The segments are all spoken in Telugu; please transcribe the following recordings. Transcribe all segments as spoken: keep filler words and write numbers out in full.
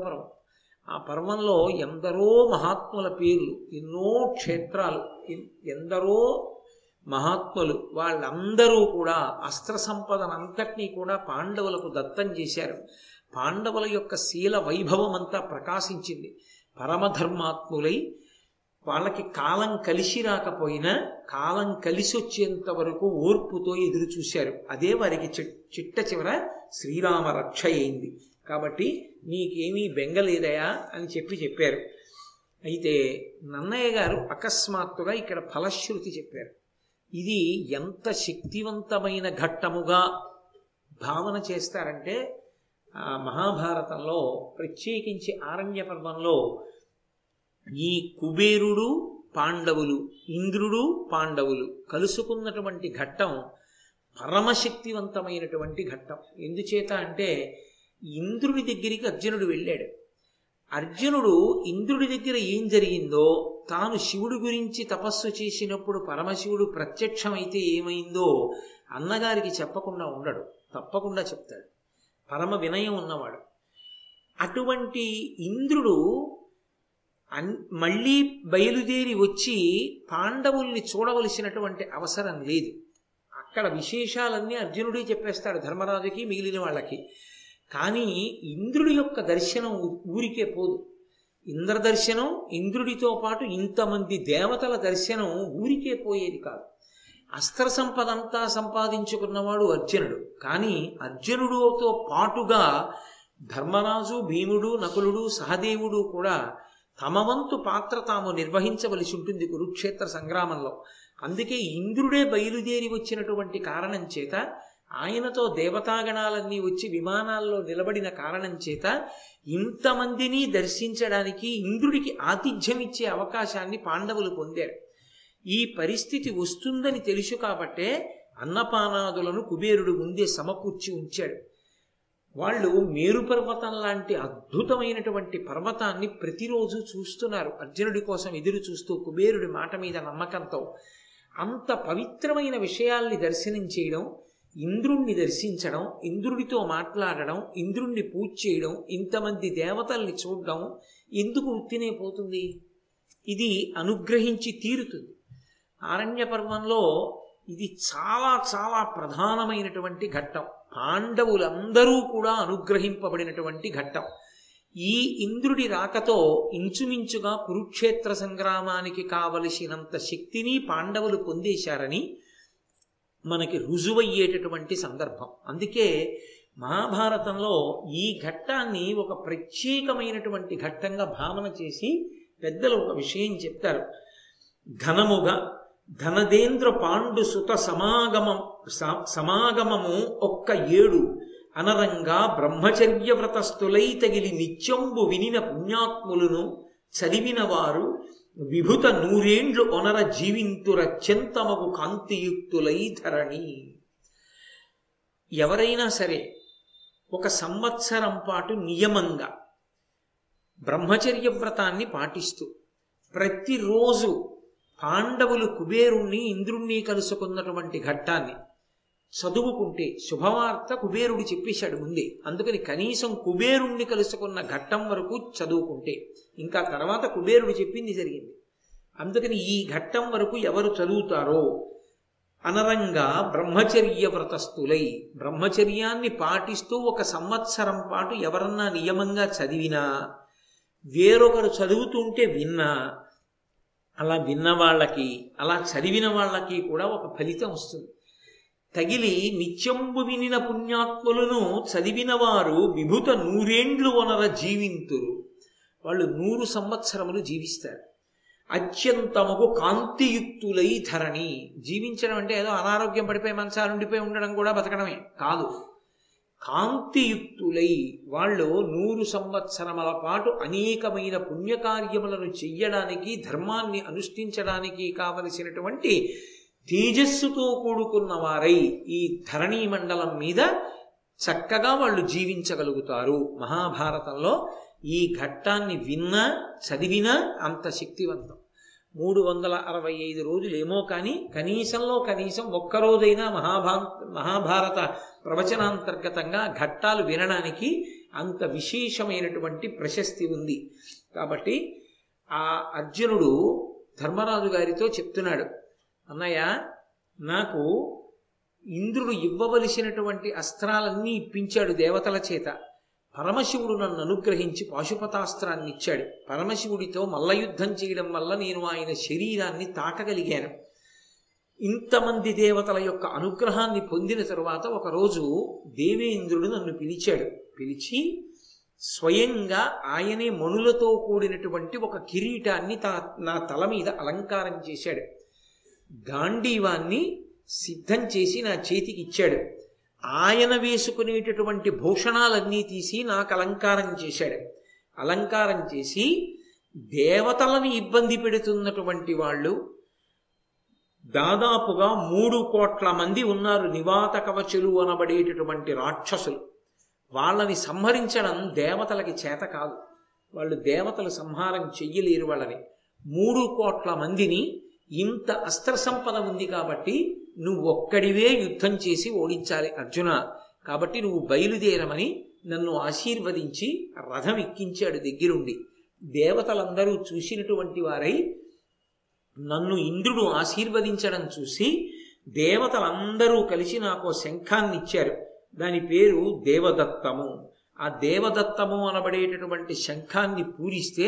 పర్వం. ఆ పర్వంలో ఎందరో మహాత్ముల పేర్లు, ఎన్నో క్షేత్రాలు, ఎందరో మహాత్ములు. వాళ్ళందరూ కూడా అస్త్ర సంపదనంతటినీ కూడా పాండవులకు దత్తం చేశారు. పాండవుల యొక్క శీల వైభవం అంతా ప్రకాశించింది. పరమధర్మాత్ములై వాళ్ళకి కాలం కలిసి రాకపోయినా కాలం కలిసి వచ్చేంత వరకు ఓర్పుతో ఎదురు చూశారు. అదే వారికి చిట్ట చివర శ్రీరామ రక్ష అయింది. కాబట్టి నీకేమీ బెంగలేదయా అని చెప్పి చెప్పారు. అయితే నన్నయ్య గారు అకస్మాత్తుగా ఇక్కడ ఫలశ్రుతి చెప్పారు. ఇది ఎంత శక్తివంతమైన ఘట్టముగా భావన చేస్తారంటే, మహాభారతంలో ప్రత్యేకించి ఆరణ్య పర్వంలో ఈ కుబేరుడు పాండవులు, ఇంద్రుడు పాండవులు కలుసుకున్నటువంటి ఘట్టం పరమశక్తివంతమైనటువంటి ఘట్టం. ఎందుచేత అంటే, ఇంద్రుడి దగ్గరికి అర్జునుడు వెళ్ళాడు. అర్జునుడు ఇంద్రుడి దగ్గర ఏం జరిగిందో, తాను శివుడి గురించి తపస్సు చేసినప్పుడు పరమశివుడు ప్రత్యక్షమైతే ఏమైందో అన్నగారికి చెప్పకుండా ఉండడు, తప్పకుండా చెప్తాడు. పరమ వినయం ఉన్నవాడు. అటువంటి ఇంద్రుడు అన్ మళ్ళీ బయలుదేరి వచ్చి పాండవుల్ని చూడవలసినటువంటి అవసరం లేదు. అక్కడ విశేషాలన్నీ అర్జునుడే చెప్పేస్తాడు ధర్మరాజుకి, మిగిలిన వాళ్ళకి. కానీ ఇంద్రుడి యొక్క దర్శనం ఊరికే పోదు. ఇంద్రదర్శనం, ఇంద్రుడితో పాటు ఇంతమంది దేవతల దర్శనం ఊరికే పోయేది కాదు. అస్త్ర సంపద అంతా సంపాదించుకున్నవాడు అర్జునుడు. కానీ అర్జునుడితో పాటుగా ధర్మరాజు, భీముడు, నకులుడు, సహదేవుడు కూడా తమ వంతు పాత్ర తాము నిర్వహించవలసి ఉంటుంది కురుక్షేత్ర సంగ్రామంలో. అందుకే ఇంద్రుడే బయలుదేరి వచ్చినటువంటి కారణం చేత, ఆయనతో దేవతాగణాలన్నీ వచ్చి విమానాల్లో నిలబడిన కారణం చేత, ఇంతమందిని దర్శించడానికి ఇంద్రుడికి ఆతిథ్యం ఇచ్చే అవకాశాన్ని పాండవులు పొందారు. ఈ పరిస్థితి వస్తుందని తెలుసు కాబట్టే అన్నపానాదులను కుబేరుడు ముందే సమకూర్చి ఉంచాడు. వాళ్ళు మేరు పర్వతం లాంటి అద్భుతమైనటువంటి పర్వతాన్ని ప్రతిరోజు చూస్తున్నారు అర్జునుడి కోసం ఎదురు చూస్తూ, కుబేరుడి మాట మీద నమ్మకంతో. అంత పవిత్రమైన విషయాల్ని దర్శనం చేయడం, ఇంద్రుణ్ణి దర్శించడం, ఇంద్రుడితో మాట్లాడడం, ఇంద్రుణ్ణి పూజ చేయడం, ఇంతమంది దేవతల్ని చూడడం ఎందుకు ఉత్తినే పోతుంది? ఇది అనుగ్రహించి తీరుతుంది. ఆరణ్య పర్వంలో ఇది చాలా చాలా ప్రధానమైనటువంటి ఘట్టం. పాండవులందరూ కూడా అనుగ్రహింపబడినటువంటి ఘట్టం. ఈ ఇంద్రుడి రాకతో ఇంచుమించుగా కురుక్షేత్ర సంగ్రామానికి కావలసినంత శక్తిని పాండవులు పొందేశారని మనకి రుజువయ్యేటటువంటి సందర్భం. అందుకే మహాభారతంలో ఈ ఘట్టాన్ని ఒక ప్రత్యేకమైనటువంటి ఘట్టంగా భావన చేసి పెద్దలు ఒక విషయం చెప్తారు. ఘనముగా ధనదేంద్ర పాండు సుత సమాగమం సమాగమము ఒక్క ఏడు అనరంగా బ్రహ్మచర్య వ్రతస్థులై తగిలి నిత్యంబు వినిన పుణ్యాత్ములను చదివిన వారు విభుత నూరేండ్లు ఒనర జీవింతుర చెంతమగు కాంతియుక్తులై ధరణి. ఎవరైనా సరే ఒక సంవత్సరం పాటు నియమంగా బ్రహ్మచర్య వ్రతాన్ని పాటిస్తూ ప్రతిరోజు పాండవులు కుబేరుణ్ణి, ఇంద్రుణ్ణి కలుసుకున్నటువంటి ఘట్టాన్ని చదువుకుంటే, శుభవార్త కుబేరుడు చెప్పేశాడు ముందే, అందుకని కనీసం కుబేరుణ్ణి కలుసుకున్న ఘట్టం వరకు చదువుకుంటే, ఇంకా తర్వాత కుబేరుడు చెప్పింది జరిగింది, అందుకని ఈ ఘట్టం వరకు ఎవరు చదువుతారో అనరంగా బ్రహ్మచర్య వ్రతస్థులై, బ్రహ్మచర్యాన్ని పాటిస్తూ ఒక సంవత్సరం పాటు ఎవరన్నా నియమంగా చదివినా, వేరొకరు చదువుతుంటే విన్నా, అలా విన్న వాళ్ళకి అలా చదివిన వాళ్ళకి కూడా ఒక ఫలితం వస్తుంది. తగిలి నిత్యంబు వినిన పుణ్యాత్ములను చదివిన వారు విభుత నూరేండ్లు వనర జీవింతురు, వాళ్ళు నూరు సంవత్సరములు జీవిస్తారు. అత్యంతముకు కాంతియుక్తులై ధరణి. జీవించడం అంటే ఏదో అనారోగ్యం పడిపోయి మంచాలు ఉండిపోయి ఉండడం కూడా బతకడమే కాదు. కాంతియుక్తులై, వాళ్ళు నూరు సంవత్సరముల పాటు అనేకమైన పుణ్యకార్యములను చెయ్యడానికి, ధర్మాన్ని అనుష్ఠించడానికి కావలసినటువంటి తేజస్సుతో కూడుకున్న వారై ఈ ధరణీ మండలం మీద చక్కగా వాళ్ళు జీవించగలుగుతారు. మహాభారతంలో ఈ ఘట్టాన్ని విన్నా చదివినా అంత శక్తివంతం. మూడు వందల అరవై ఐదు రోజులేమో కానీ కనీసంలో కనీసం ఒక్కరోజైనా మహాభా మహాభారత ప్రవచనాంతర్గతంగా ఘట్టాలు వినడానికి అంత విశేషమైనటువంటి ప్రశస్తి ఉంది. కాబట్టి ఆ అర్జునుడు ధర్మరాజు గారితో చెప్తున్నాడు, అన్నయ్య నాకు ఇంద్రుడు ఇవ్వవలసినటువంటి అస్త్రాలన్నీ ఇప్పించాడు దేవతల చేత, పరమశివుడు నన్ను అనుగ్రహించి పాశుపతాస్త్రాన్ని ఇచ్చాడు, పరమశివుడితో మల్లయుద్ధం చేయడం వల్ల నేను ఆయన శరీరాన్ని తాకగలిగాను. ఇంతమంది దేవతల యొక్క అనుగ్రహాన్ని పొందిన తరువాత ఒకరోజు దేవేంద్రుడు నన్ను పిలిచాడు. పిలిచి స్వయంగా ఆయనే మణులతో కూడినటువంటి ఒక కిరీటాన్ని తా నా తల మీద అలంకారం చేశాడు. గాంధీవాన్ని సిద్ధం చేసి నా చేతికి ఇచ్చాడు. ఆయన వేసుకునేటటువంటి భూషణాలన్నీ తీసి నాకు అలంకారం చేశాడు. అలంకారం చేసి దేవతలను ఇబ్బంది పెడుతున్నటువంటి వాళ్ళు దాదాపుగా మూడు కోట్ల మంది ఉన్నారు, నివాత కవచులు అనబడేటటువంటి రాక్షసులు. వాళ్ళని సంహరించడం దేవతలకి చేత కాదు, వాళ్ళు దేవతలు సంహారం చెయ్యలేరు వాళ్ళని. మూడు కోట్ల మందిని ఇంత అస్త్ర సంపద ఉంది కాబట్టి నువ్వు ఒక్కడివే యుద్ధం చేసి ఓడించాలి అర్జున, కాబట్టి నువ్వు బయలుదేరమని నన్ను ఆశీర్వదించి రథం ఎక్కించాడు దగ్గరుండి. దేవతలందరూ చూసినటువంటి వారై నన్ను ఇంద్రుడు ఆశీర్వదించడం చూసి దేవతలందరూ కలిసి నాకు శంఖాన్నిచ్చారు. దాని పేరు దేవదత్తము. ఆ దేవదత్తము అనబడేటటువంటి శంఖాన్ని పూరిస్తే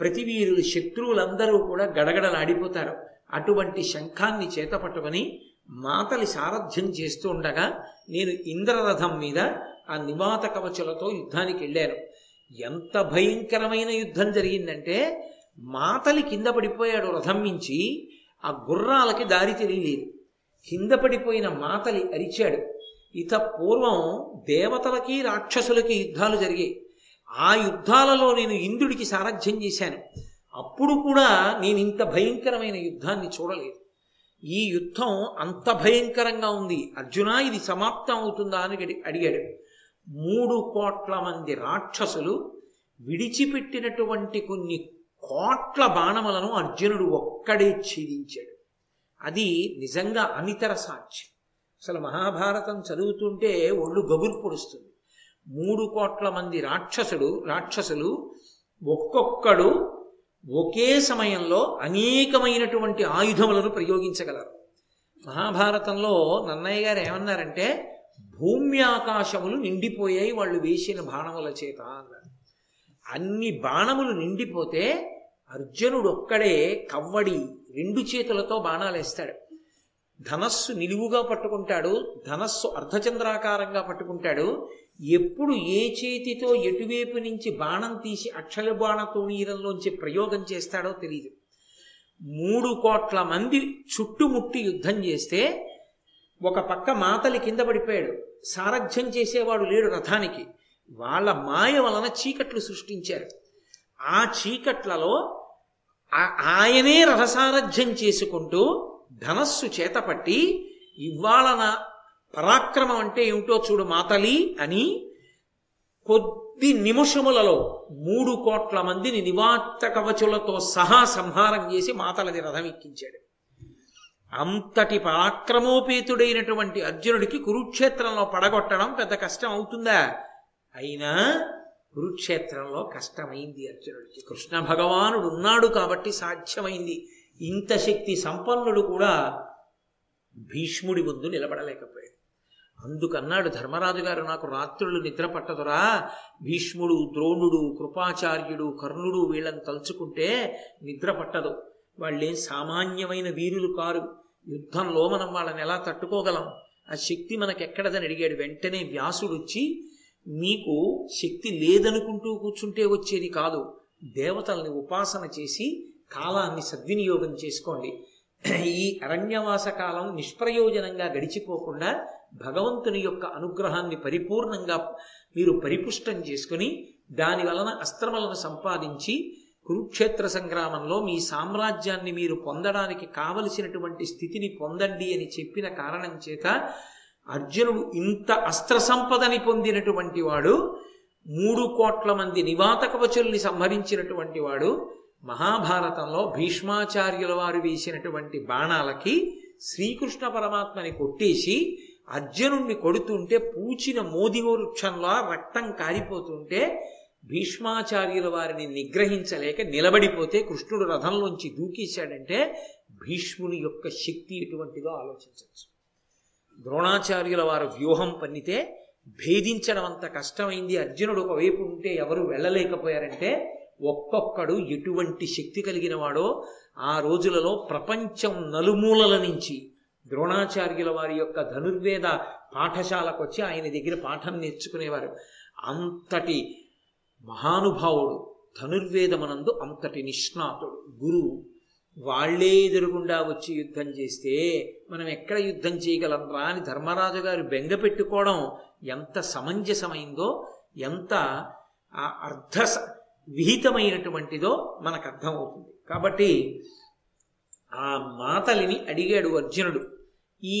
ప్రతి వీరు శత్రువులందరూ కూడా గడగడలాడిపోతారు. అటువంటి శంఖాన్ని చేతపట్టుకొని మాతలి సారథ్యం చేస్తూ ఉండగా నేను ఇంద్రరథం మీద ఆ నివాత కవచులతో యుద్ధానికి వెళ్ళాను. ఎంత భయంకరమైన యుద్ధం జరిగిందంటే మాతలి కింద పడిపోయాడు రథం మించి, ఆ గుర్రాలకి దారి తెలియలేదు. కింద పడిపోయిన మాతలి అరిచాడు. ఇత పూర్వం దేవతలకి రాక్షసులకి యుద్ధాలు జరిగాయి. ఆ యుద్ధాలలో నేను ఇంద్రుడికి సారథ్యం చేశాను. అప్పుడు కూడా నేను ఇంత భయంకరమైన యుద్ధాన్ని చూడలేదు. ఈ యుద్ధం అంత భయంకరంగా ఉంది అర్జున, ఇది సమాప్తం అవుతుందా అని అడిగాడు. మూడు కోట్ల మంది రాక్షసులు విడిచిపెట్టినటువంటి కొన్ని కోట్ల బాణములను అర్జునుడు ఒక్కడే ఛేదించాడు. అది నిజంగా అనితర సాక్ష్యం. అసలు మహాభారతం చదువుతుంటే ఒళ్ళు గగురు పొడుస్తుంది. మూడు కోట్ల మంది రాక్షసుడు రాక్షసులు ఒక్కొక్కడు ఒకే సమయంలో అనేకమైనటువంటి ఆయుధములను ప్రయోగించగలరు. మహాభారతంలో నన్నయ్య గారు ఏమన్నారంటే భూమి ఆకాశములు నిండిపోయాయి వాళ్ళు వేసిన బాణముల చేత అన్నారు. అన్ని బాణములు నిండిపోతే అర్జునుడు ఒక్కడే కవ్వడి రెండు చేతులతో బాణాలు వేస్తాడు. ధనస్సు నిలువుగా పట్టుకుంటాడు, ధనస్సు అర్ధచంద్రాకారంగా పట్టుకుంటాడు. ఎప్పుడు ఏ చేతితో ఎటువైపు నుంచి బాణం తీసి అక్షల బాణతో నీరంలోంచి ప్రయోగం చేస్తాడో తెలియదు. మూడు కోట్ల మంది చుట్టుముట్టి యుద్ధం చేస్తే ఒక పక్క మాతలి కింద పడిపోయాడు, సారథ్యం చేసేవాడు లేడు రథానికి. వాళ్ళ మాయ వలన చీకట్లు సృష్టించారు. ఆ చీకట్లలో ఆయనే రథసారథ్యం చేసుకుంటూ ధనస్సు చేతపట్టి ఇవాళ నా పరాక్రమం అంటే ఏమిటో చూడు మాతలి అని కొద్ది నిమిషములలో మూడు కోట్ల మందిని నివాత కవచులతో సహా సంహారం చేసి మాతలిని రథం ఎక్కించాడు. అంతటి పరాక్రమోపేతుడైనటువంటి అర్జునుడికి కురుక్షేత్రంలో పడగొట్టడం పెద్ద కష్టం అవుతుందా? అయినా కురుక్షేత్రంలో కష్టమైంది అర్జునుడికి. కృష్ణ భగవానుడు ఉన్నాడు కాబట్టి సాధ్యమైంది. ఇంత శక్తి సంపన్నుడు కూడా భీష్ముడి ముందు నిలబడలేకపోయాడు. అందుకన్నాడు ధర్మరాజు గారు, నాకు రాత్రులు నిద్ర పట్టదురా, భీష్ముడు ద్రోణుడు కృపాచార్యుడు కర్ణుడు వీళ్ళని తలుచుకుంటే నిద్ర పట్టదు. వాళ్ళేం సామాన్యమైన వీరులు కారు, యుద్ధంలో మనం వాళ్ళని ఎలా తట్టుకోగలం, ఆ శక్తి మనకెక్కడదని అడిగాడు. వెంటనే వ్యాసుడు వచ్చి మీకు శక్తి లేదనుకుంటూ కూర్చుంటే వచ్చేది కాదు, దేవతల్ని ఉపాసన చేసి కాలాన్ని సద్వినియోగం చేసుకోండి. ఈ అరణ్యవాస కాలం నిష్ప్రయోజనంగా గడిచిపోకుండా భగవంతుని యొక్క అనుగ్రహాన్ని పరిపూర్ణంగా మీరు పరిపుష్టం చేసుకుని దాని వలన అస్త్రములను సంపాదించి కురుక్షేత్ర సంగ్రామంలో మీ సామ్రాజ్యాన్ని మీరు పొందడానికి కావలసినటువంటి స్థితిని పొందండి అని చెప్పిన కారణం చేత అర్జునుడు ఇంత అస్త్ర సంపదని పొందినటువంటి వాడు, మూడు కోట్ల మంది నివాత కవచుల్ని సంహరించినటువంటి వాడు, మహాభారతంలో భీష్మాచార్యుల వారు వేసినటువంటి బాణాలకి శ్రీకృష్ణ పరమాత్మని కొట్టేసి అర్జునుణ్ణి కొడుతుంటే పూచిన మోదిగ వృక్షంలో రక్తం కారిపోతుంటే భీష్మాచార్యుల వారిని నిగ్రహించలేక నిలబడిపోతే కృష్ణుడు రథంలోంచి దూకేశాడంటే భీష్ముని యొక్క శక్తి ఎటువంటిదో ఆలోచించవచ్చు. ద్రోణాచార్యుల వారు వ్యూహం పన్నితే భేదించడం అంత కష్టమైంది. అర్జునుడు ఒకవైపు ఉంటే ఎవరు వెళ్ళలేకపోయారంటే ఒక్కొక్కడు ఎటువంటి శక్తి కలిగిన వాడో. ఆ రోజులలో ప్రపంచం నలుమూలల నుంచి ద్రోణాచార్యుల వారి యొక్క ధనుర్వేద పాఠశాలకు వచ్చి ఆయన దగ్గర పాఠం నేర్చుకునేవారు. అంతటి మహానుభావుడు, ధనుర్వేదమనందు అంతటి నిష్ణాతుడు గురువు. వాళ్లే ఎదురుగుండా వచ్చి యుద్ధం చేస్తే మనం ఎక్కడ యుద్ధం చేయగలంరా అని ధర్మరాజు గారు బెంగ పెట్టుకోవడం ఎంత సమంజసమైందో, ఎంత అర్థ విహితమైనటువంటిదో మనకు అర్థమవుతుంది. కాబట్టి ఆ మాతలిని అడిగాడు అర్జునుడు, ఈ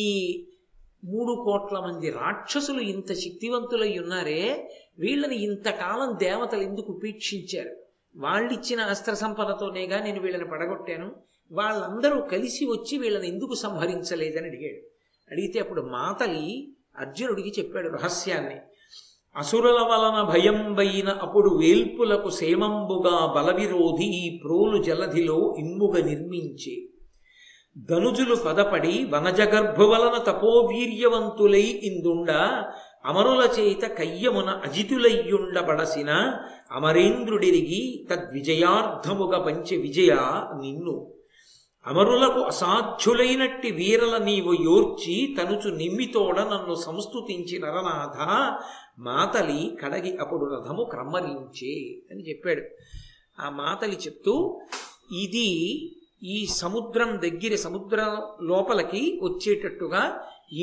మూడు కోట్ల మంది రాక్షసులు ఇంత శక్తివంతులై ఉన్నారే, వీళ్ళని ఇంతకాలం దేవతలు ఎందుకు ఉపేక్షించారు? వాళ్ళిచ్చిన అస్త్ర సంపదతోనేగా నేను వీళ్ళని పడగొట్టాను, వాళ్ళందరూ కలిసి వచ్చి వీళ్ళని ఎందుకు సంహరించలేదని అడిగాడు. అడిగితే అప్పుడు మాతలి అర్జునుడికి చెప్పాడు రహస్యాన్ని. అసురుల వలన భయం బైన అప్పుడు వేల్పులకు సేమంబుగా బలవిరోధి ఈ ప్రోలు జలధిలో ఇమ్ముగ నిర్మించే ధనుజులు పదపడి వనజగర్భు వలన తపోవీర్యవంతులై ఇందుండ అమరుల చేత కయ్యమున అజితులయ్యుండబడసిన అమరేంద్రుడిరిగి తద్విజయార్థముగ పంచ విజయ నిన్ను అమరులకు అసాధ్యులైనట్టి వీరల నీవు యోర్చి తనుచు నిమ్మితోడ నన్ను సంస్తుతించి నరనాథ మాతలి కడగి అప్పుడు రథము క్రమ్మరించే అని చెప్పాడు. ఆ మాతలి చెప్తూ ఇది ఈ సముద్రం దగ్గర సముద్ర లోపలికి వచ్చేటట్టుగా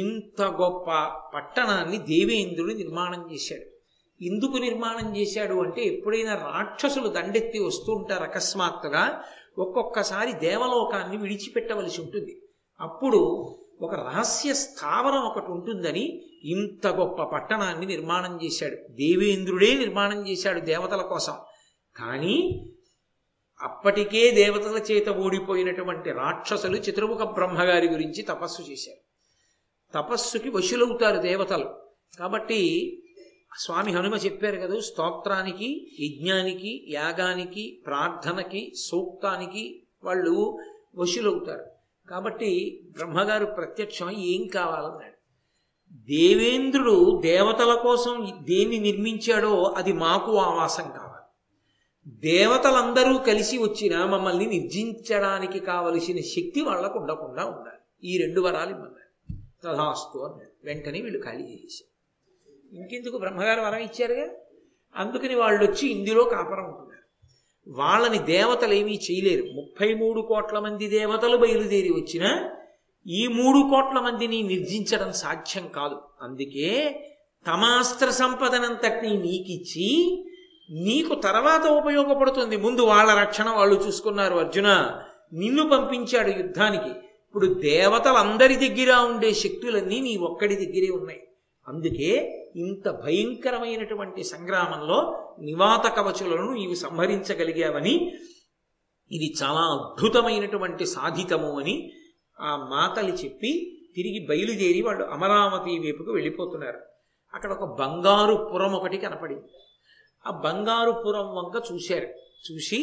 ఇంత గొప్ప పట్టణాన్ని దేవేంద్రుడు నిర్మాణం చేశాడు. ఎందుకు నిర్మాణం చేశాడు అంటే, ఎప్పుడైనా రాక్షసులు దండెత్తి వస్తూ ఉంటారు అకస్మాత్తుగా, ఒక్కొక్కసారి దేవలోకాన్ని విడిచిపెట్టవలసి ఉంటుంది. అప్పుడు ఒక రహస్య స్థావరం ఒకటి ఉంటుందని ఇంత గొప్ప పట్టణాన్ని నిర్మాణం చేశాడు. దేవేంద్రుడే నిర్మాణం చేశాడు దేవతల కోసం. కానీ అప్పటికే దేవతల చేత ఓడిపోయినటువంటి రాక్షసులు చతుర్ముఖ బ్రహ్మగారి గురించి తపస్సు చేశారు. తపస్సుకి వశులవుతారు దేవతలు. కాబట్టి స్వామి హనుమ చెప్పారు కదా, స్తోత్రానికి, యజ్ఞానికి, యాగానికి, ప్రార్థనకి, సూక్తానికి వాళ్ళు వశులవుతారు. కాబట్టి బ్రహ్మగారు ప్రత్యక్షమై ఏం కావాలన్నాడు. దేవేంద్రుడు దేవతల కోసం దేన్ని నిర్మించాడో అది మాకు ఆవాసం కావాలి. దేవతలందరూ కలిసి వచ్చినా మమ్మల్ని నిర్జించడానికి కావలసిన శక్తి వాళ్లకు ఉండకుండా ఉండాలి. ఈ రెండు వరాలు ఇమ్మన్నారు. తథాస్తు అన్నాడు. వెంటనే వీళ్ళు ఖాళీ చేసేసారు. ఇంకెందుకు, బ్రహ్మగారు వరం ఇచ్చారుగా, అందుకని వాళ్ళు వచ్చి ఇందులో కాపురం ఉంటున్నారు. వాళ్ళని దేవతలు ఏమీ చేయలేరు. ముప్పై మూడు కోట్ల మంది దేవతలు బయలుదేరి వచ్చినా ఈ మూడు కోట్ల మందిని నిర్జించడం సాధ్యం కాదు. అందుకే తమ అస్త్ర సంపదనంతటినీ నీకిచ్చి నీకు తర్వాత ఉపయోగపడుతుంది, ముందు వాళ్ళ రక్షణ వాళ్ళు చూసుకున్నారు అర్జున, నిన్ను పంపించాడు యుద్ధానికి. ఇప్పుడు దేవతలందరి దగ్గర ఉండే శక్తులన్నీ నీ ఒక్కడి దగ్గరే ఉన్నాయి. అందుకే ఇంత భయంకరమైనటువంటి సంగ్రామంలో నివాత కవచులను నీవు సంహరించగలిగావని ఇది చాలా అద్భుతమైనటువంటి సాధితము అని ఆ మాతలి చెప్పి తిరిగి బయలుదేరి వాళ్ళు అమరావతి వైపుకు వెళ్ళిపోతున్నారు. అక్కడ ఒక బంగారు పురం ఒకటి కనపడింది. ఆ బంగారు పురం వంక చూశారు. చూసి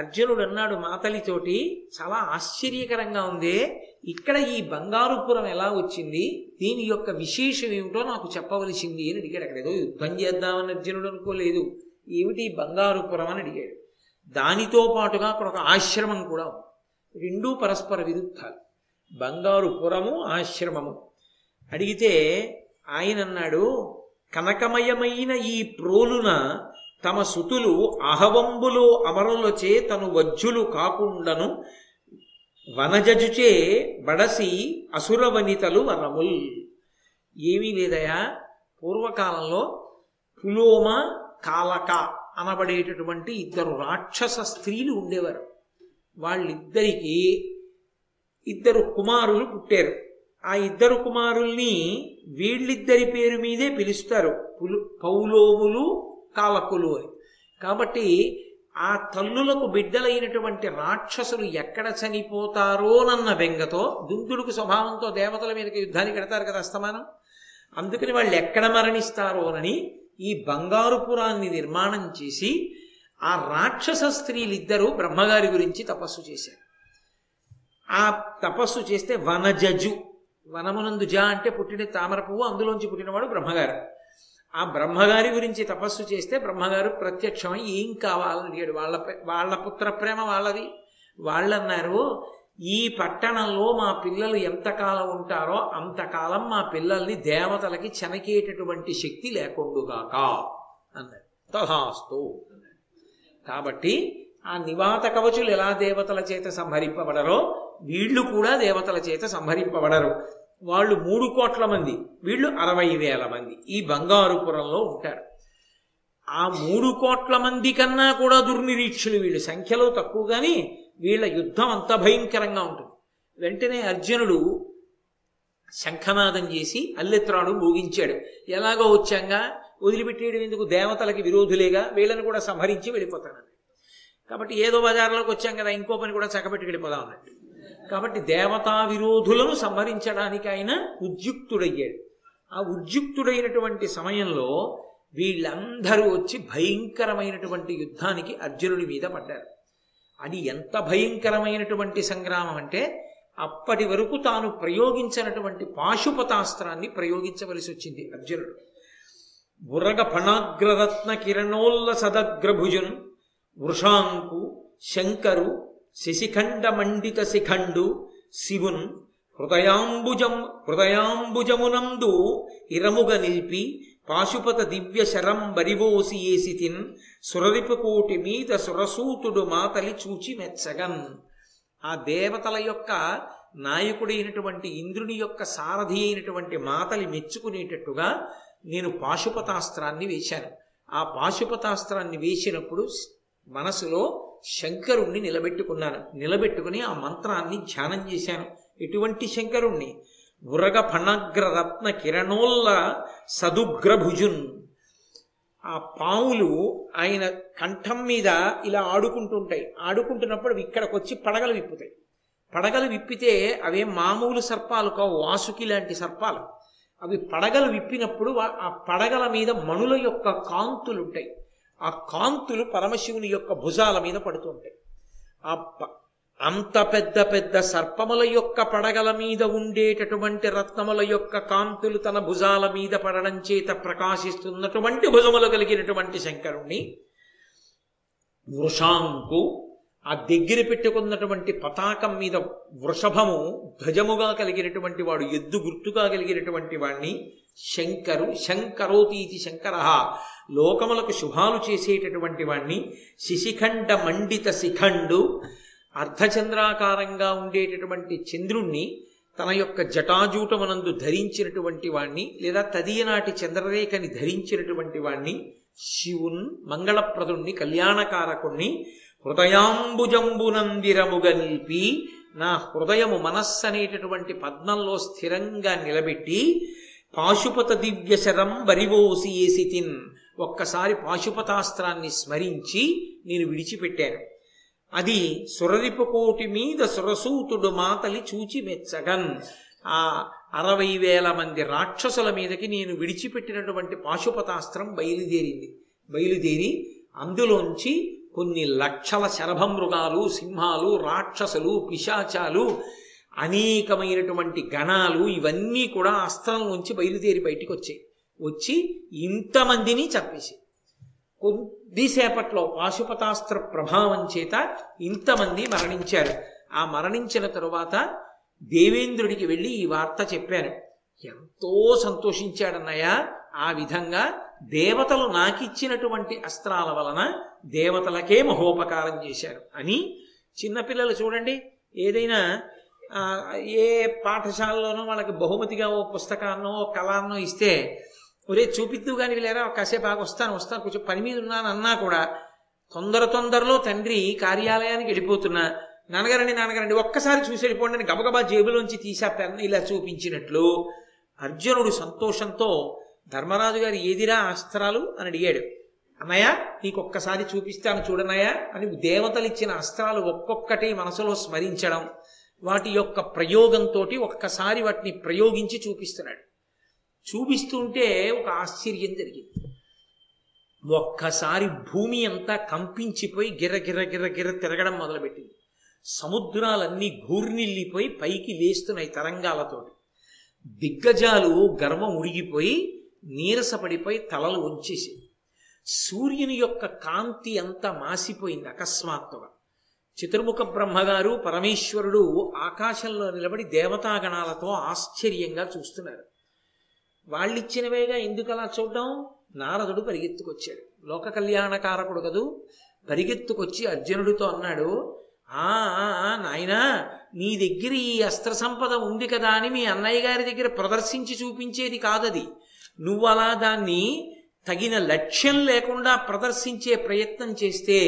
అర్జునుడు అన్నాడు మాతలితోటి, చాలా ఆశ్చర్యకరంగా ఉందే, ఇక్కడ ఈ బంగారు పురం ఎలా వచ్చింది, దీని యొక్క విశేషం ఏమిటో నాకు చెప్పవలసింది అని అడిగాడు. అక్కడ ఏదో యుద్ధం చేద్దామని అర్జునుడు అనుకోలేదు. ఏమిటి బంగారు పురం అని అడిగాడు. దానితో పాటుగా అక్కడ ఒక ఆశ్రమం కూడా ఉంది. రెండూ పరస్పర విరుద్ధాలు, బంగారు పురము ఆశ్రమము. అడిగితే ఆయన అన్నాడు, కనకమయమైన ఈ ప్రోలున తమ సుతులు అహవంబులో అమరులచే తను వజ్జులు కాకుండాను వనజజుచే బడసి అసురవనితలు వరముల్. ఏమీ లేదయా, పూర్వకాలంలో పులోమ, కాలక అనబడేటటువంటి ఇద్దరు రాక్షస స్త్రీలు ఉండేవారు. వాళ్ళిద్దరికీ ఇద్దరు కుమారులు పుట్టారు. ఆ ఇద్దరు కుమారుల్ని వీళ్ళిద్దరి పేరు మీదే పిలుస్తారు, పౌలోములు, కాలకులు అని. కాబట్టి ఆ తల్లులకు బిడ్డలైనటువంటి రాక్షసులు ఎక్కడ చనిపోతారోనన్న బెంగతో దుందుడుకు స్వభావంతో దేవతల మీదకి యుద్ధానికి వెడతారు కదా అస్తమానం. అందుకని వాళ్ళు ఎక్కడ మరణిస్తారోనని ఈ బంగారు పురాన్ని నిర్మాణం చేసి ఆ రాక్షస స్త్రీలిద్దరూ బ్రహ్మగారి గురించి తపస్సు చేశారు. ఆ తపస్సు చేస్తే వనజజు, వనమునందు జ అంటే పుట్టిన తామర పువ్వు, అందులోంచి పుట్టినవాడు బ్రహ్మగారు. ఆ బ్రహ్మగారి గురించి తపస్సు చేస్తే బ్రహ్మగారు ప్రత్యక్షమై ఏం కావాలని అడిగాడు. వాళ్ళ వాళ్ళ పుత్ర ప్రేమ వాళ్ళది. వాళ్ళన్నారు, ఈ పట్టణంలో మా పిల్లలు ఎంతకాలం ఉంటారో అంతకాలం మా పిల్లల్ని దేవతలకి చెనకేటటువంటి శక్తి లేకుండుగాక అన్నారు. తథాస్తు అన్నారు. కాబట్టి ఆ నివాత కవచులు ఎలా దేవతల చేత సంహరింపబడరో వీళ్ళు కూడా దేవతల చేత సంహరింపబడరు. వాళ్ళు మూడు కోట్ల మంది, వీళ్ళు అరవై వేల మంది ఈ బంగారుపురంలో ఉంటారు. ఆ మూడు కోట్ల మంది కన్నా కూడా దుర్నిరీక్షులు వీళ్ళు, సంఖ్యలో తక్కువ కానీ వీళ్ళ యుద్ధం అంత భయంకరంగా ఉంటుంది. వెంటనే అర్జునుడు శంఖనాదం చేసి అల్లెత్రాడు మోగించాడు. ఎలాగో వచ్చాంగా వదిలిపెట్టేయడం ఎందుకు, దేవతలకి విరోధులేగా, వీళ్ళని కూడా సంహరించి వెళ్ళిపోతానని. కాబట్టి ఏదో బజార్లోకి వచ్చాం కదా, ఇంకో పని కూడా చక్కబెట్టుకు వెళ్ళిపోదాం అన్నట్టు. కాబట్టి దేవతా విరోధులను సంహరించడానికి ఆయన ఉద్యుక్తుడయ్యాడు. ఆ ఉద్యుక్తుడైనటువంటి సమయంలో వీళ్ళందరూ వచ్చి భయంకరమైనటువంటి యుద్ధానికి అర్జునుడి మీద పడ్డారు. అది ఎంత భయంకరమైనటువంటి సంగ్రామం అంటే, అప్పటి వరకు తాను ప్రయోగించినటువంటి పాశుపతాస్త్రాన్ని ప్రయోగించవలసి వచ్చింది అర్జునుడు. బురగ ఫణాగ్రరత్న కిరణోల్ల సదగ్రభుజన్ వృషాంకు శంకరు శశిఖండ మండిత శిఖండు శివున్ హృదయాంబుజం హృదయాంబుజమునందు ఇరముగ నిల్పి పాశుపత దివ్య శరం బరివోసి ఏసితిన్ సురరిపుకోటి మీద సురసూతుడు మాతలి చూచి మెచ్చగన్. ఆ దేవతల యొక్క నాయకుడైనటువంటి ఇంద్రుని యొక్క సారథి అయినటువంటి మాతలి మెచ్చుకునేటట్టుగా నేను పాశుపతాస్త్రాన్ని వేశాను. ఆ పాశుపతాస్త్రాన్ని వేసినప్పుడు మనసులో శంకరుణ్ణి నిలబెట్టుకున్నాను. నిలబెట్టుకుని ఆ మంత్రాన్ని ధ్యానం చేశాను. ఎటువంటి శంకరుణ్ణి? బురగ ఫణగ్ర రత్న కిరణోల్ల సదుగ్రభుజున్. ఆ పావులు ఆయన కంఠం మీద ఇలా ఆడుకుంటుంటాయి. ఆడుకుంటున్నప్పుడు అవి ఇక్కడికి వచ్చి పడగలు విప్పుతాయి. పడగలు విప్పితే అవే మామూలు సర్పాలు కావు, వాసుకి లాంటి సర్పాలు. అవి పడగలు విప్పినప్పుడు ఆ పడగల మీద మణుల యొక్క కాంతులు ఉంటాయి. ఆ కాంతులు పరమశివుని యొక్క భుజాల మీద పడుతుంటాయి. ఆ అంత పెద్ద పెద్ద సర్పముల యొక్క పడగల మీద ఉండేటటువంటి రత్నముల యొక్క కాంతులు తన భుజాల మీద పడడం చేత ప్రకాశిస్తున్నటువంటి భుజములు కలిగినటువంటి శంకరుణ్ణి వృషాంకు, ఆ దగ్గర పెట్టుకున్నటువంటి పతాకం మీద వృషభము ధ్వజముగా కలిగినటువంటి వాడు, ఎద్దు గుర్తుగా కలిగినటువంటి వాణ్ణి శంకరు, శంకరోతీతి శంకరః, లోకములకు శుభాలు చేసేటటువంటి వాణ్ణి, శిశిఖండ మండిత శిఖండు, అర్ధచంద్రాకారంగా ఉండేటటువంటి చంద్రుణ్ణి తన యొక్క జటాజూటమునందు ధరించినటువంటి వాణ్ణి, లేదా తదియనాటి చంద్రరేఖని ధరించినటువంటి వాణ్ణి, శివున్ మంగళప్రదుణ్ణి, కళ్యాణకారకుణ్ణి, హృదయాంబుజంబునందిరముగా నిలిపి, నా హృదయము మనస్సనేటటువంటి పద్మంలో స్థిరంగా నిలబెట్టి, పాశుపత దివ్య శరం బరివోసి ఏసితిన్, ఒక్కసారి పాశుపతాస్త్రాన్ని స్మరించి నేను విడిచిపెట్టాను. అది సురరిపుకోటి మీద సురసూతుడు మాతలి చూచి మెచ్చగన్. ఆ అరవై వేల మంది రాక్షసుల మీదకి నేను విడిచిపెట్టినటువంటి పాశుపతాస్త్రం బయలుదేరింది. బయలుదేరి అందులోంచి కొన్ని లక్షల శరభమృగాలు, సింహాలు, రాక్షసులు, పిశాచాలు, అనేకమైనటువంటి గణాలు, ఇవన్నీ కూడా అస్త్రం నుంచి బయలుదేరి బయటికి వచ్చాయి. వచ్చి ఇంతమందిని చంపేసి కొద్దిసేపట్లో పాశుపతాస్త్ర ప్రభావం చేత ఇంతమంది మరణించారు. ఆ మరణించిన తరువాత దేవేంద్రుడికి వెళ్ళి ఈ వార్త చెప్పాను. ఎంతో సంతోషించాడన్నయ్య. ఆ విధంగా దేవతలు నాకిచ్చినటువంటి అస్త్రాల వలన దేవతలకే మహోపకారం చేశారు అని. చిన్నపిల్లలు చూడండి, ఏదైనా ఏ పాఠశాలలోనో వాళ్ళకి బహుమతిగా ఓ పుస్తకాన్నో ఓ కళాన్నో ఇస్తే, ఒరే చూపిద్దు కానీ లేరా, కాసేపు ఆగి వస్తాను వస్తాను కొంచెం పని మీద ఉన్నాను అన్నా కూడా, తొందర తొందరలో తండ్రి కార్యాలయానికి వెళ్ళిపోతున్నా, నాన్నగారండి నాన్నగారండి ఒక్కసారి చూసి వెళ్ళిపోండి అని గబగబా జేబులోంచి తీసా పెన్ ఇలా చూపించినట్లు, అర్జునుడు సంతోషంతో ధర్మరాజు గారు ఏదిరా అస్త్రాలు అని అడిగాడు. అన్నయ్య నీకొక్కసారి చూపిస్తాను చూడనయ్యా అని దేవతలు ఇచ్చిన అస్త్రాలు ఒక్కొక్కటి మనసులో స్మరించడం, వాటి యొక్క ప్రయోగంతో ఒక్కసారి వాటిని ప్రయోగించి చూపిస్తున్నాడు. చూపిస్తుంటే ఒక ఆశ్చర్యం జరిగింది. ఒక్కసారి భూమి అంతా కంపించిపోయి గిర్ర గిర్ర గిర్ర గిర్ర తిరగడం మొదలుపెట్టింది. సముద్రాలన్నీ గూర్నిల్లిపోయి పైకి లేస్తున్నాయి తరంగాలతోటి. దిగ్గజాలు గర్వం ఉడిగిపోయి నీరసపడిపోయి తలలు వంచేసి, సూర్యుని యొక్క కాంతి అంతా మాసిపోయింది అకస్మాత్తుగా. చతుర్ముఖ బ్రహ్మగారు పరమేశ్వరుడు ఆకాశంలో నిలబడి దేవతాగణాలతో ఆశ్చర్యంగా చూస్తున్నారు. వాళ్ళిచ్చినవేగా, ఎందుకు అలా చూడడం? నారదుడు పరిగెత్తుకొచ్చాడు, లోక కళ్యాణకారకుడు కదూ. పరిగెత్తుకొచ్చి అర్జునుడితో అన్నాడు, ఆ నాయనా నీ దగ్గర ఈ అస్త్ర సంపద ఉంది కదా అని మీ అన్నయ్య గారి దగ్గర ప్రదర్శించి చూపించేది కాదది. నువ్వు అలా దాన్ని తగిన లక్ష్యం లేకుండా ప్రదర్శించే ప్రయత్నం చేస్తే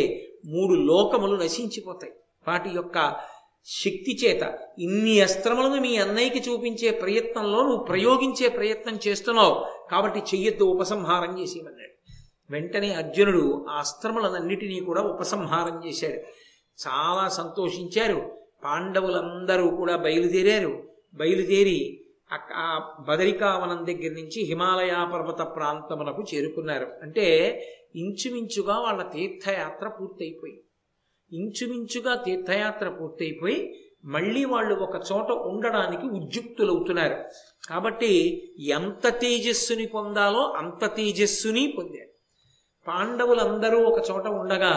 మూడు లోకములు నశించిపోతాయి వాటి యొక్క శక్తి చేత. ఇన్ని అస్త్రములను మీ అన్నయ్యకి చూపించే ప్రయత్నంలో నువ్వు ప్రయోగించే ప్రయత్నం చేస్తున్నావు కాబట్టి చెయ్యొద్దు, ఉపసంహారం చేసేమన్నాడు. వెంటనే అర్జునుడు ఆ అస్త్రములన్నిటినీ కూడా ఉపసంహారం చేశాడు. చాలా సంతోషించారు పాండవులందరూ కూడా. బయలుదేరారు. బయలుదేరి ఆ బదరికావనం దగ్గర నుంచి హిమాలయ పర్వత ప్రాంతములకు చేరుకున్నారు. అంటే ఇంచుమించుగా వాళ్ళ తీర్థయాత్ర పూర్తయిపోయి ఇంచుమించుగా తీర్థయాత్ర పూర్తయిపోయి మళ్ళీ వాళ్ళు ఒక చోట ఉండడానికి ఉద్యుక్తులవుతున్నారు. కాబట్టి ఎంత తేజస్సుని పొందాలో అంత తేజస్సుని పొందారు. పాండవులందరూ ఒక చోట ఉండగా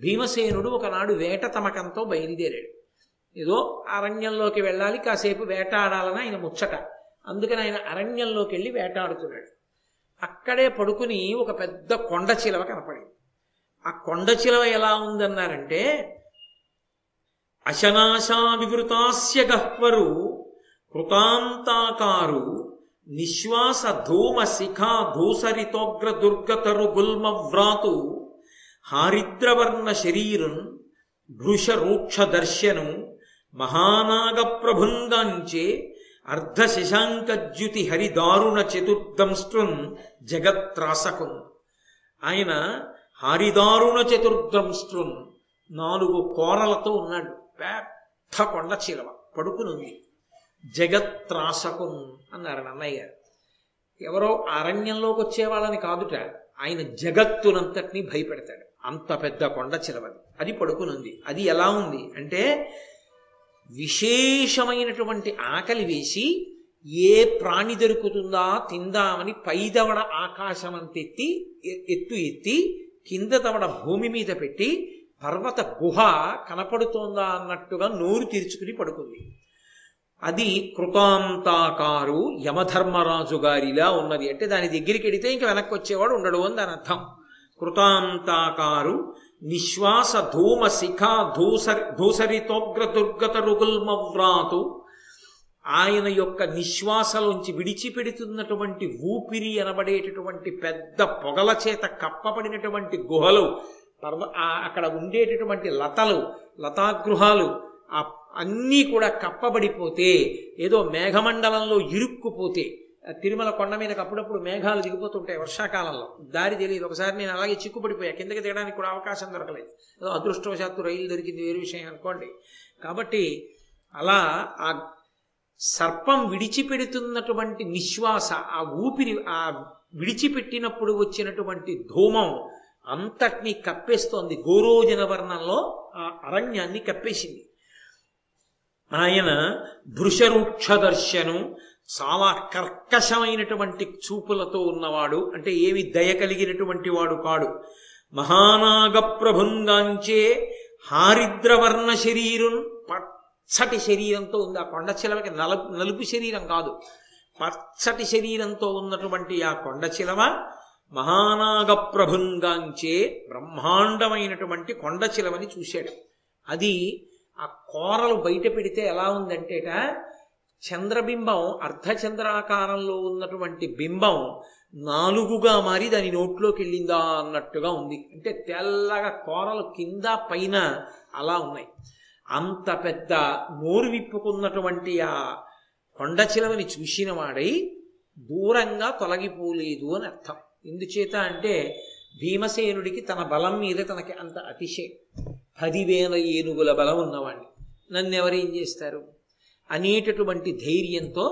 భీమసేనుడు ఒకనాడు వేట తమకంతో బయలుదేరాడు. ఏదో అరణ్యంలోకి వెళ్ళాలి, కాసేపు వేటాడాలని ఆయన ముచ్చట. అందుకని ఆయన అరణ్యంలోకి వెళ్ళి వేటాడుతున్నాడు. అక్కడే పడుకుని ఒక పెద్ద కొండ చిలవ కనపడింది. ఆ కొండ చిలవ ఎలా ఉందన్నారంటే, అశనాశా వివృతాస్య గహ్వరు కృతాంతాకారు నిశ్వాస ధూమ శిఖా ధూసరితోగ్ర దుర్గతరు గుల్మ వ్రాతు హారిద్రవర్ణ శరీరున్ భృషరూక్ష దర్శను మహానాగ ప్రభుంగాంచే అర్ధ శశాంకద్యుతి హరిదారుణ చతుర్దంస్ట్రం జగత్రాసకుం. ఆయన హరిదారుణ చతుర్దంస్ట్రం నాలుగు కోరలతో ఉన్నాడు. పెద్ద కొండ చిలవ పడుకునుంది. జగత్రాసకుం అన్నారు అన్నయ్య గారు. ఎవరో అరణ్యంలోకి వచ్చేవాళ్ళని కాదుట, ఆయన జగత్తునంతటినీ భయపెడతాడు. అంత పెద్ద కొండ చిలవది, అది పడుకునుంది. అది ఎలా ఉంది అంటే విశేషమైనటువంటి ఆకలి వేసి ఏ ప్రాణి దొరుకుతుందా తిందామని పైదవడ ఆకాశం అంతెత్తి ఎత్తు ఎత్తి కింద దవడ భూమి మీద పెట్టి పర్వత గుహ కనపడుతోందా అన్నట్టుగా నోరు తెరుచుకుని పడుకుంది. అది కృతాంతాకారు యమధర్మరాజు గారిలా ఉన్నది. అంటే దాని దగ్గరికి వెడితే ఇంక వెనక్కి వచ్చేవాడు ఉండడు అని దాని అర్థం. కృతాంతాకారు నిశ్వాస ధూమ శిఖా ధూసరి ధూసరితోగ్ర దుర్గత రుగుల్మవ్రాతు. ఆయన యొక్క నిశ్వాసలోంచి విడిచిపెడుతున్నటువంటి ఊపిరి అనబడేటటువంటి పెద్ద పొగల చేత కప్పబడినటువంటి గుహలు, పర్వ అక్కడ ఉండేటటువంటి లతలు లతాగృహాలు ఆ అన్నీ కూడా కప్పబడిపోతే, ఏదో మేఘమండలంలో ఇరుక్కుపోతే, తిరుమల కొండ మీదకి అప్పుడప్పుడు మేఘాలు దిగిపోతుంటాయి వర్షాకాలంలో, దారి తెలియదు. ఒకసారి నేను అలాగే చిక్కుపడిపోయా, కిందకి దిగడానికి కూడా అవకాశం దొరకలేదు. ఏదో అదృష్టవశాత్తు రైలు దొరికింది, వేరే విషయం అనుకోండి. కాబట్టి అలా ఆ సర్పం విడిచిపెడుతున్నటువంటి నిశ్వాస, ఆ ఊపిరి, ఆ విడిచిపెట్టినప్పుడు వచ్చినటువంటి ధూమం అంతటినీ కప్పేస్తోంది. గోరోజన వర్ణంలో ఆ అరణ్యాన్ని కప్పేసింది. ఆయన భృషరూక్ష దర్శనం, చాలా కర్కశమైనటువంటి చూపులతో ఉన్నవాడు. అంటే ఏమి దయ కలిగినటువంటి వాడు కాడు. మహానాగ ప్రభుంగాంచే హారిద్రవర్ణ శరీరున్, పచ్చటి శరీరంతో ఉంది ఆ కొండ చిలవకి. నలుపు నలుపు శరీరం కాదు, పచ్చటి శరీరంతో ఉన్నటువంటి ఆ కొండ చిలవ మహానాగ ప్రభుంగాంచే బ్రహ్మాండమైనటువంటి కొండ చిలవని చూశాడు. అది ఆ కోరలు బయట పెడితే ఎలా ఉందంటేట, చంద్రబింబం అర్ధచంద్రాకారంలో ఉన్నటువంటి బింబం నాలుగుగా మారి దాని నోట్లోకి వెళ్ళిందా అన్నట్టుగా ఉంది. అంటే తెల్లగా కోరలు కింద పైన అలా ఉన్నాయి. అంత పెద్ద నోరు విప్పుకున్నటువంటి ఆ కొండ చిలవని చూసిన వాడై దూరంగా తొలగిపోలేదు అని అర్థం. ఎందుచేత అంటే భీమసేనుడికి తన బలం మీద తనకి అంత అతిశే, పదివేల ఏనుగుల బలం ఉన్నవాడిని నన్నెవరేం చేస్తారు అనేటటువంటి ధైర్యంతో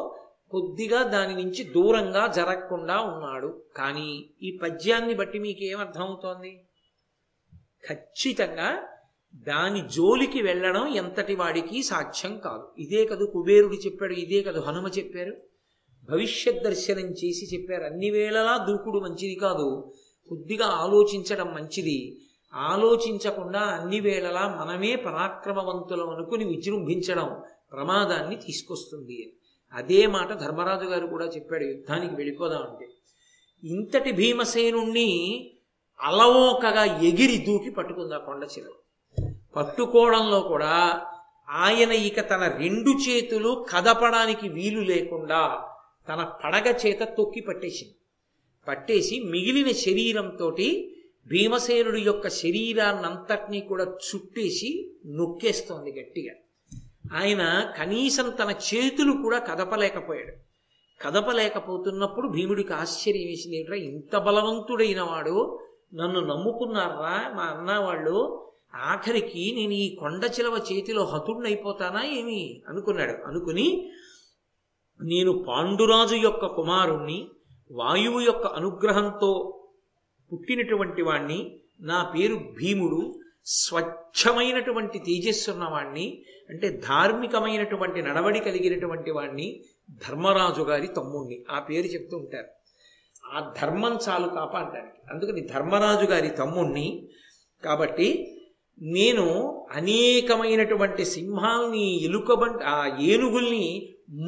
కొద్దిగా దాని నుంచి దూరంగా జరగకుండా ఉన్నాడు. కానీ ఈ పద్యాన్ని బట్టి మీకేమర్థమవుతోంది? ఖచ్చితంగా దాని జోలికి వెళ్ళడం ఎంతటి వాడికి సాధ్యం కాదు. ఇదే కదా కుబేరుడు చెప్పాడు, ఇదే కదా హనుమ చెప్పారు, భవిష్యత్ దర్శనం చేసి చెప్పారు. అన్ని వేళలా దూకుడు మంచిది కాదు, కొద్దిగా ఆలోచించడం మంచిది. ఆలోచించకుండా అన్ని వేళలా మనమే పరాక్రమవంతులం అనుకుని విజృంభించడం ప్రమాదాన్ని తీసుకొస్తుంది. అదే మాట ధర్మరాజు గారు కూడా చెప్పాడు యుద్ధానికి వెళ్ళిపోదాం అంటే. ఇంతటి భీమసేనుణ్ణి అలవోకగా ఎగిరి దూకి పట్టుకుందా కొండ చిలువ. పట్టుకోవడంలో కూడా ఆయన ఇక తన రెండు చేతులు కదపడానికి వీలు లేకుండా తన పడగ చేత తొక్కి పట్టేసింది. పట్టేసి మిగిలిన శరీరంతో భీమసేనుడి యొక్క శరీరాన్నంతటినీ కూడా చుట్టేసి నొక్కేస్తోంది గట్టిగా. ఆయన కనీసం తన చేతులు కూడా కదపలేకపోయాడు. కదపలేకపోతున్నప్పుడు భీముడికి ఆశ్చర్యం వేసింది, ఏంట్రా ఇంత బలవంతుడైన వాడు, నన్ను నమ్ముకున్నారా మా అన్న వాళ్ళు, ఆఖరికి నేను ఈ కొండ చిలవ చేతిలో హతుడినైపోతానా ఏమి అనుకున్నాడు. అనుకుని నేను పాండురాజు యొక్క కుమారుణ్ణి, వాయువు యొక్క అనుగ్రహంతో పుట్టినటువంటి వాణ్ణి, నా పేరు భీముడు, స్వచ్ఛమైనటువంటి తేజస్సున్నవాణ్ణి, అంటే ధార్మికమైనటువంటి నడవడి కలిగినటువంటి వాణ్ణి, ధర్మరాజు గారి తమ్ముణ్ణి. ఆ పేరు చెప్తూ ఉంటారు, ఆ ధర్మం చాలు కాపాడడానికి. అందుకని ధర్మరాజు గారి తమ్ముణ్ణి కాబట్టి నేను అనేకమైనటువంటి సింహాల్ని, ఎలుకబంటి ఆ ఏనుగుల్ని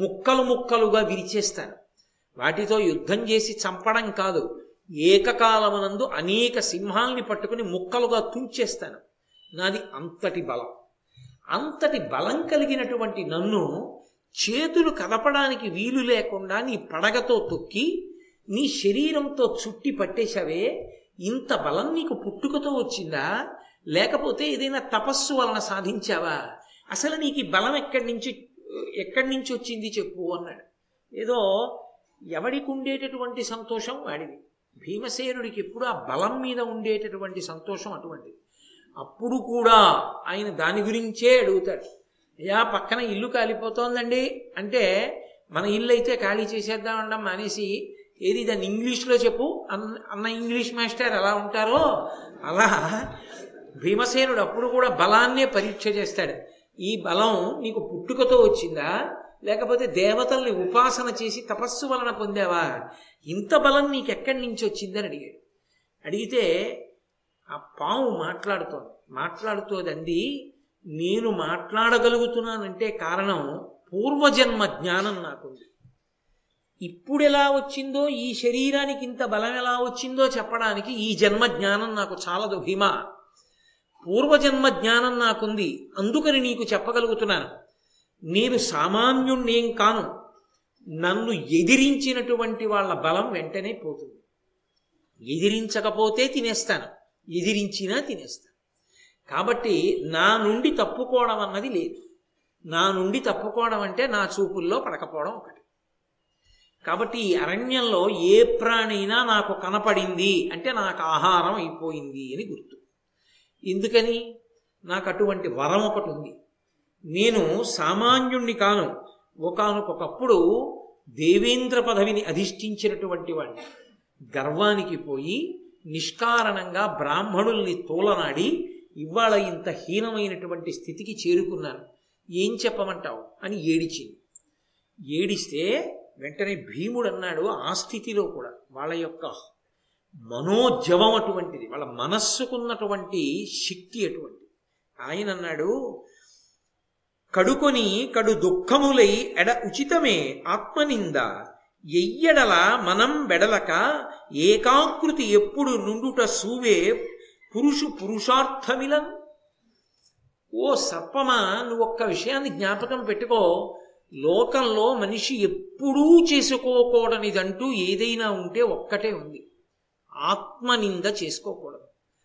ముక్కలు ముక్కలుగా విరిచేస్తాను. వాటితో యుద్ధం చేసి చంపడం కాదు, ఏకకాలమునందు అనేక సింహాల్ని పట్టుకుని ముక్కలుగా తుంచేస్తాను. నాది అంతటి బలం. అంతటి బలం కలిగినటువంటి నన్ను చేతులు కదపడానికి వీలు లేకుండా నీ పడగతో తొక్కి నీ శరీరంతో చుట్టి పట్టేశావే, ఇంత బలం నీకు పుట్టుకతో వచ్చిందా లేకపోతే ఏదైనా తపస్సు వలన సాధించావా, అసలు నీకు ఈ బలం ఎక్కడి నుంచి ఎక్కడి నుంచి వచ్చింది చెప్పు అన్నాడు. ఏదో ఎవడికి ఉండేటటువంటి సంతోషం వాడిది. భీమసేనుడికి ఎప్పుడు ఆ బలం మీద ఉండేటటువంటి సంతోషం అటువంటిది. అప్పుడు కూడా ఆయన దాని గురించే అడుగుతాడు. యా పక్కన ఇల్లు కాలిపోతోందండి అంటే మన ఇల్లు అయితే ఖాళీ చేసేద్దామండం అనేసి, ఏది దాన్ని ఇంగ్లీష్లో చెప్పు అన్న ఇంగ్లీష్ మాస్టర్ ఎలా ఉంటారో అలా భీమసేనుడు అప్పుడు కూడా బలాన్నే పరీక్ష చేస్తాడు. ఈ బలం నీకు పుట్టుకతో వచ్చిందా లేకపోతే దేవతల్ని ఉపాసన చేసి తపస్సు వలన పొందావా, ఇంత బలం నీకెక్కడి నుంచి వచ్చిందని అడిగాడు. అడిగితే ఆ పాము మాట్లాడుతోంది. మాట్లాడుతోంది నేను మాట్లాడగలుగుతున్నానంటే కారణం పూర్వజన్మ జ్ఞానం నాకుంది. ఇప్పుడు ఎలా వచ్చిందో, ఈ శరీరానికి ఇంత బలం ఎలా వచ్చిందో చెప్పడానికి ఈ జన్మ జ్ఞానం నాకు చాలదు భీమ. పూర్వజన్మ జ్ఞానం నాకుంది, అందుకని నీకు చెప్పగలుగుతున్నాను. నేను సామాన్యుణ్ణేం కాను, నన్ను ఎదిరించినటువంటి వాళ్ళ బలం వెంటనే పోతుంది. ఎదిరించకపోతే తినేస్తాను, ఎదిరించినా తినేస్తాను. కాబట్టి నా నుండి తప్పుకోవడం అన్నది లేదు. నా నుండి తప్పుకోవడం అంటే నా చూపుల్లో పడకపోవడం ఒకటి. కాబట్టి ఈ అరణ్యంలో ఏ ప్రాణైనా నాకు కనపడింది అంటే నాకు ఆహారం అయిపోయింది అని గుర్తు. ఎందుకని? నాకు అటువంటి వరం ఒకటి ఉంది. నేను సామాన్యుణ్ణి కాను, ఒకానొకప్పుడు దేవేంద్ర పదవిని అధిష్ఠించినటువంటి వాడిని. గర్వానికి పోయి నిష్కారణంగా బ్రాహ్మణుల్ని తోలనాడి ఇవాళ ఇంత హీనమైనటువంటి స్థితికి చేరుకున్నాను, ఏం చెప్పమంటావు అని ఏడిచింది. ఏడిస్తే వెంటనే భీముడు అన్నాడు, ఆ స్థితిలో కూడా వాళ్ళ యొక్క మనోజవం అటువంటిది, వాళ్ళ మనస్సుకున్నటువంటి శక్తి అటువంటిది. ఆయన అన్నాడు, కడుకొని కడు దుఃఖములై ఎడ ఉచితమే ఆత్మనింద ఎయ్యడల మనం బెడలక ఏకాకృతి ఎప్పుడు నుండుట సూవే పురుషు పురుషార్థమిలం. ఓ సర్పమా, నువ్వు ఒక్క విషయాన్ని జ్ఞాపకం పెట్టుకో, లోకంలో మనిషి ఎప్పుడూ చేసుకోకూడనిదంటూ ఏదైనా ఉంటే ఒక్కటే ఉంది, ఆత్మనింద చేసుకోకూడదు.